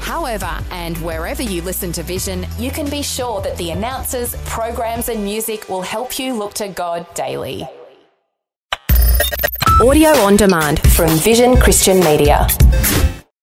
However, and wherever you listen to Vision, you can be sure that the announcers, programs and music will help you look to God daily. Audio on demand from Vision Christian Media.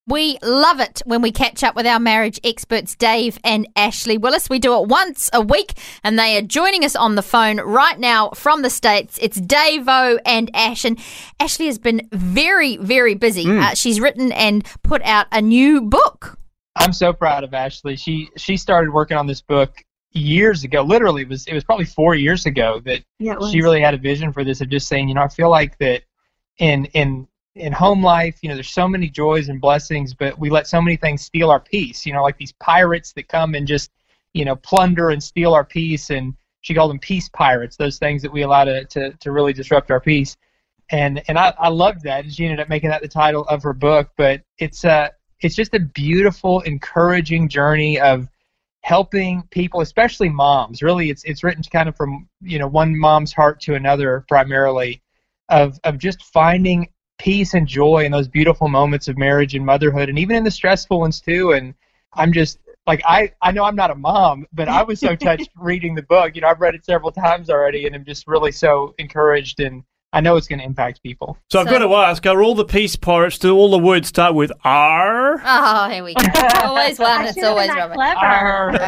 We love it when we catch up with our marriage experts, Dave and Ashley Willis. We do it once a week and they are joining us on the phone right now from the States. It's Dave-o and Ash, and Ashley has been very, very busy. She's written and put out a new book. I'm so proud of Ashley. She started working on this book years ago. Literally, it was probably 4 years ago that she really had a vision for this, of just saying, I feel like that in home life, there's so many joys and blessings, but we let so many things steal our peace, like these pirates that come and just, plunder and steal our peace. And she called them peace pirates, those things that we allow to really disrupt our peace. And I loved that. And she ended up making that the title of her book. But it's just a beautiful, encouraging journey of helping people, especially moms. Really, it's written kind of from, one mom's heart to another, primarily, of just finding peace and joy in those beautiful moments of marriage and motherhood, and even in the stressful ones too. And I'm just like, I know I'm not a mom, but I was so touched reading the book. I've read it several times already, and I'm just really so encouraged, and I know it's going to impact people. So I've got to ask, are all the peace pirates, do all the words start with R? Oh, here we go. Always one. It's always Robert. R.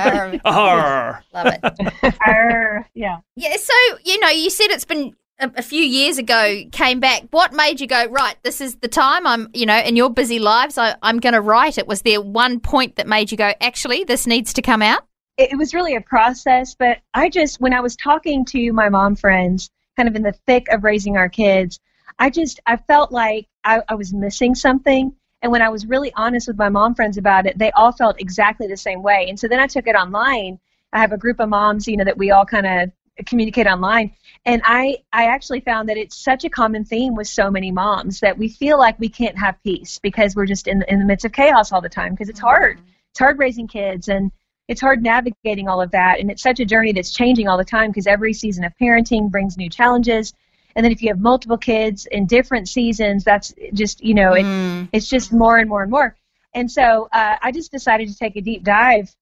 R. Love it. R. Yeah. Yeah. So, you said it's been a few years ago, came back. What made you go, right, this is the time, I'm, in your busy lives, I'm going to write it? Was there one point that made you go, actually, this needs to come out? It was really a process, but when I was talking to my mom friends, kind of in the thick of raising our kids, I felt like I was missing something. And when I was really honest with my mom friends about it, they all felt exactly the same way. And so then I took it online. I have a group of moms, that we all kind of communicate online, and I actually found that it's such a common theme with so many moms that we feel like we can't have peace because we're just in the midst of chaos all the time, because it's hard. It's hard raising kids, and it's hard navigating all of that, and it's such a journey that's changing all the time, because every season of parenting brings new challenges, and then if you have multiple kids in different seasons, that's just, it's just more and more and more. And so I just decided to take a deep dive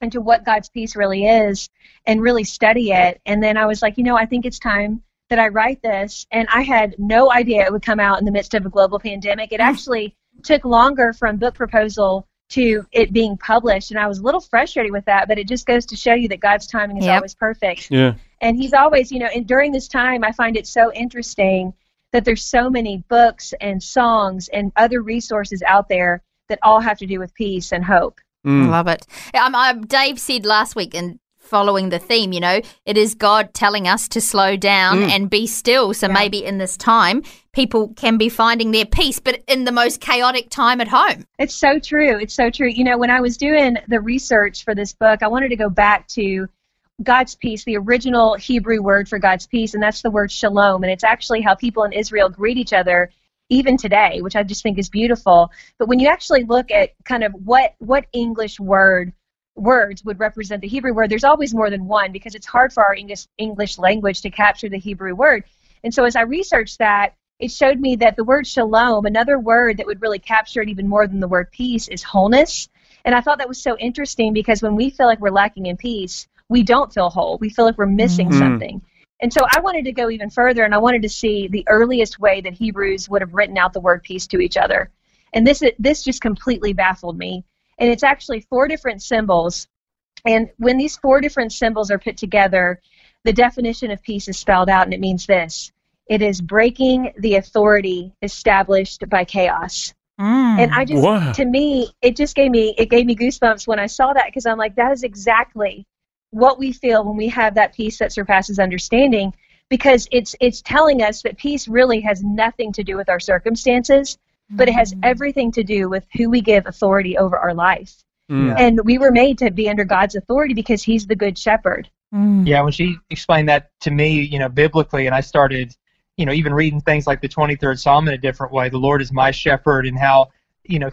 into what God's peace really is and really study it. And then I was like, I think it's time that I write this. And I had no idea it would come out in the midst of a global pandemic. It actually took longer from book proposal to it being published. And I was a little frustrated with that, but it just goes to show you that God's timing is always perfect. Yeah. And he's always, and during this time, I find it so interesting that there's so many books and songs and other resources out there that all have to do with peace and hope. I love it. Dave said last week, and following the theme, it is God telling us to slow down and be still. So maybe in this time, people can be finding their peace, but in the most chaotic time at home. It's so true. It's so true. When I was doing the research for this book, I wanted to go back to God's peace, the original Hebrew word for God's peace, and that's the word shalom. And it's actually how people in Israel greet each other even today, which I just think is beautiful. But when you actually look at kind of what English words would represent the Hebrew word, there's always more than one, because it's hard for our English language to capture the Hebrew word. And so as I researched that, it showed me that the word shalom, another word that would really capture it even more than the word peace, is wholeness. And I thought that was so interesting, because when we feel like we're lacking in peace, we don't feel whole. We feel like we're missing something. And so I wanted to go even further, and I wanted to see the earliest way that Hebrews would have written out the word peace to each other. And this just completely baffled me. And it's actually four different symbols. And when these four different symbols are put together, the definition of peace is spelled out, and it means this. It is breaking the authority established by chaos. And I just, to me, it gave me goosebumps when I saw that, because I'm like, that is exactly what we feel when we have that peace that surpasses understanding, because it's telling us that peace really has nothing to do with our circumstances, but it has everything to do with who we give authority over our life. And we were made to be under God's authority, because he's the good shepherd. Mm. Yeah, when she explained that to me, biblically, and I started, even reading things like the 23rd Psalm in a different way, the Lord is my shepherd, and how,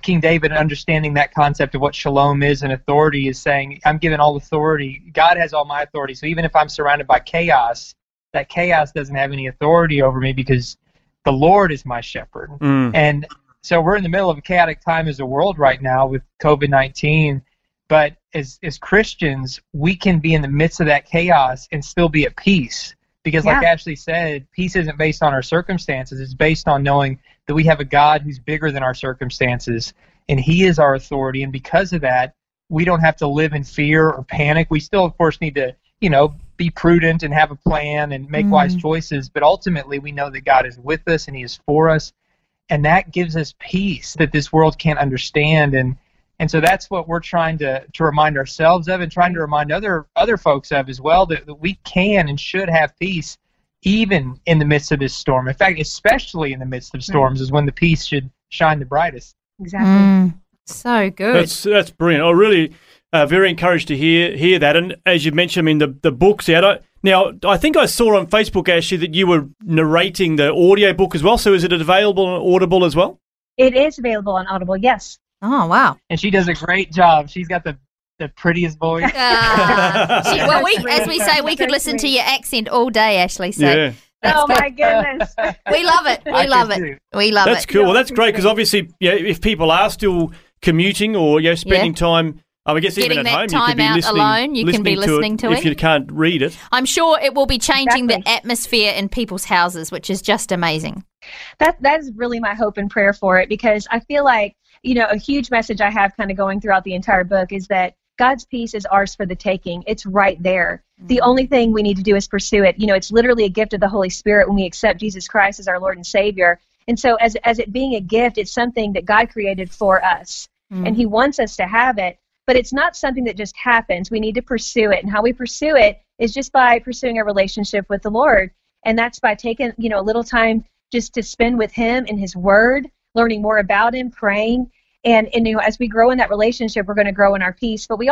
King David, understanding that concept of what shalom is and authority, is saying, I'm given all authority. God has all my authority. So even if I'm surrounded by chaos, that chaos doesn't have any authority over me because the Lord is my shepherd. Mm. And so we're in the middle of a chaotic time as a world right now with COVID-19, but as Christians, we can be in the midst of that chaos and still be at peace. Because like Ashley said, peace isn't based on our circumstances. It's based on knowing that we have a God who's bigger than our circumstances, and He is our authority. And because of that, we don't have to live in fear or panic. We still, of course, need to, be prudent and have a plan and make wise choices. But ultimately, we know that God is with us and He is for us. And that gives us peace that this world can't understand. And so that's what we're trying to remind ourselves of, and trying to remind other folks of as well, that we can and should have peace even in the midst of this storm. In fact, especially in the midst of storms is when the peace should shine the brightest. Exactly. Mm. So good. That's brilliant. I'm really very encouraged to hear that. And as you mentioned, the book's out. I think I saw on Facebook, Ashley, that you were narrating the audio book as well. So is it available on Audible as well? It is available on Audible, yes. Oh, wow. And she does a great job. She's got the prettiest voice. As we say, we could listen to your accent all day, Ashley. So my goodness. We love it. We love it. That's cool. Well, that's great, because obviously if people are still commuting or spending time, I guess getting even at home, you could be listening alone. You can be listening to it if you can't read it. I'm sure it will be changing the atmosphere in people's houses, which is just amazing. That is really my hope and prayer for it, because I feel like a huge message I have kind of going throughout the entire book is that God's peace is ours for the taking. It's right there. Mm-hmm. The only thing we need to do is pursue it. It's literally a gift of the Holy Spirit when we accept Jesus Christ as our Lord and Savior. And so as it being a gift, it's something that God created for us, and He wants us to have it, but it's not something that just happens. We need to pursue it, and how we pursue it is just by pursuing a relationship with the Lord, and that's by taking, a little time just to spend with Him and His Word, learning more about Him, praying, and as we grow in that relationship, we're going to grow in our peace. But we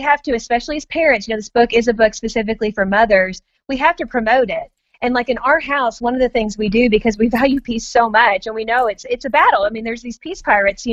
have to, especially as parents, this book is a book specifically for mothers, we have to promote it. And like in our house, one of the things we do, because we value peace so much, and we know it's a battle. There's these peace pirates,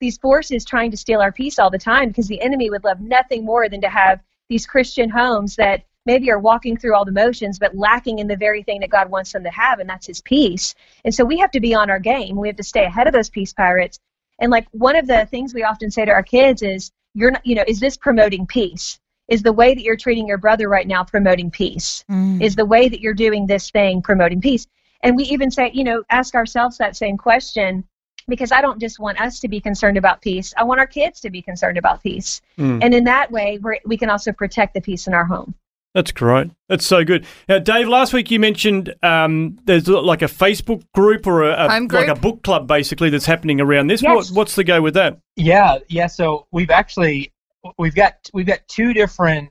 these forces trying to steal our peace all the time, because the enemy would love nothing more than to have these Christian homes that maybe are walking through all the motions, but lacking in the very thing that God wants them to have, and that's His peace. And so we have to be on our game. We have to stay ahead of those peace pirates. And like one of the things we often say to our kids is, is this promoting peace? Is the way that you're treating your brother right now promoting peace? Mm. Is the way that you're doing this thing promoting peace? And we even say, ask ourselves that same question, because I don't just want us to be concerned about peace. I want our kids to be concerned about peace. Mm. And in that way, we can also protect the peace in our home. That's great. That's so good. Now, Dave, last week you mentioned there's like a Facebook group or like a book club basically that's happening around this. Yes. What's the go with that? Yeah. So we've got two different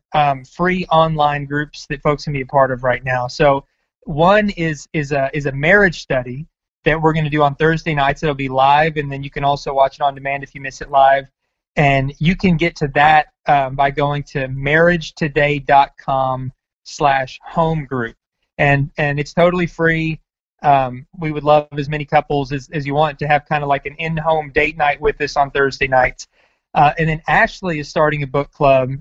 free online groups that folks can be a part of right now. So one is a marriage study that we're going to do on Thursday nights. It'll be live, and then you can also watch it on demand if you miss it live. And you can get to that by going to marriagetoday.com/homegroup. And it's totally free. We would love as many couples as you want to have kind of like an in-home date night with us on Thursday nights. And then Ashley is starting a book club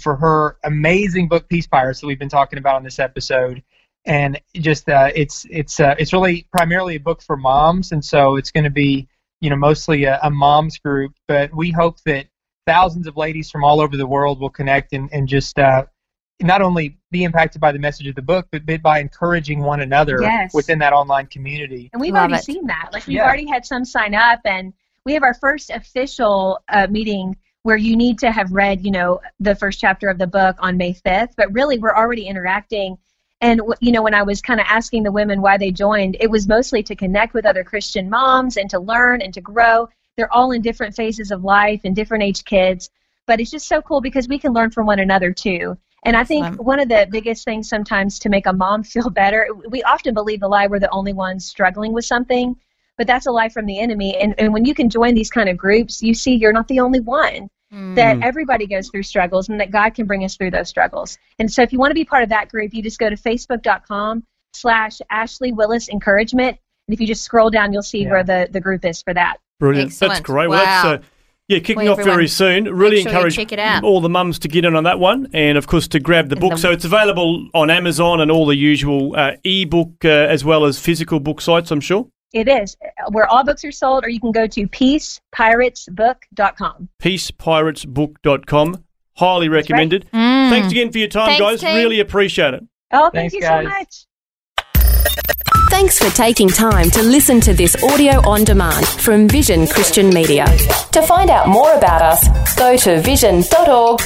for her amazing book, Peace Pirates, that we've been talking about on this episode. And just it's really primarily a book for moms, and so it's going to be mostly a mom's group, but we hope that thousands of ladies from all over the world will connect and just not only be impacted by the message of the book, but by encouraging one another within that online community. And we've already seen that. Like we've already had some sign up, and we have our first official meeting where you need to have read, the first chapter of the book on May 5th, but really we're already interacting. And, when I was kind of asking the women why they joined, it was mostly to connect with other Christian moms and to learn and to grow. They're all in different phases of life and different age kids. But it's just so cool because we can learn from one another, too. And I think one of the biggest things sometimes to make a mom feel better, we often believe the lie we're the only ones struggling with something, but that's a lie from the enemy. And when you can join these kind of groups, you see you're not the only one. that everybody goes through struggles and that God can bring us through those struggles. And so if you want to be part of that group, you just go to facebook.com/Ashley Willis Encouragement. And if you just scroll down, you'll see where the group is for that. Brilliant. Excellent. That's great work. Wow. So, yeah, kicking off very soon. Really encourage all the mums to get in on that one and, of course, to grab the book. So it's available on Amazon and all the usual e-book as well as physical book sites, I'm sure. It is, where all books are sold, or you can go to peacepiratesbook.com. Peacepiratesbook.com. Highly recommended. Right. Thanks again for your time, guys. Team. Really appreciate it. Oh, thank you so much. Thanks for taking time to listen to this audio on demand from Vision Christian Media. To find out more about us, go to vision.org.au.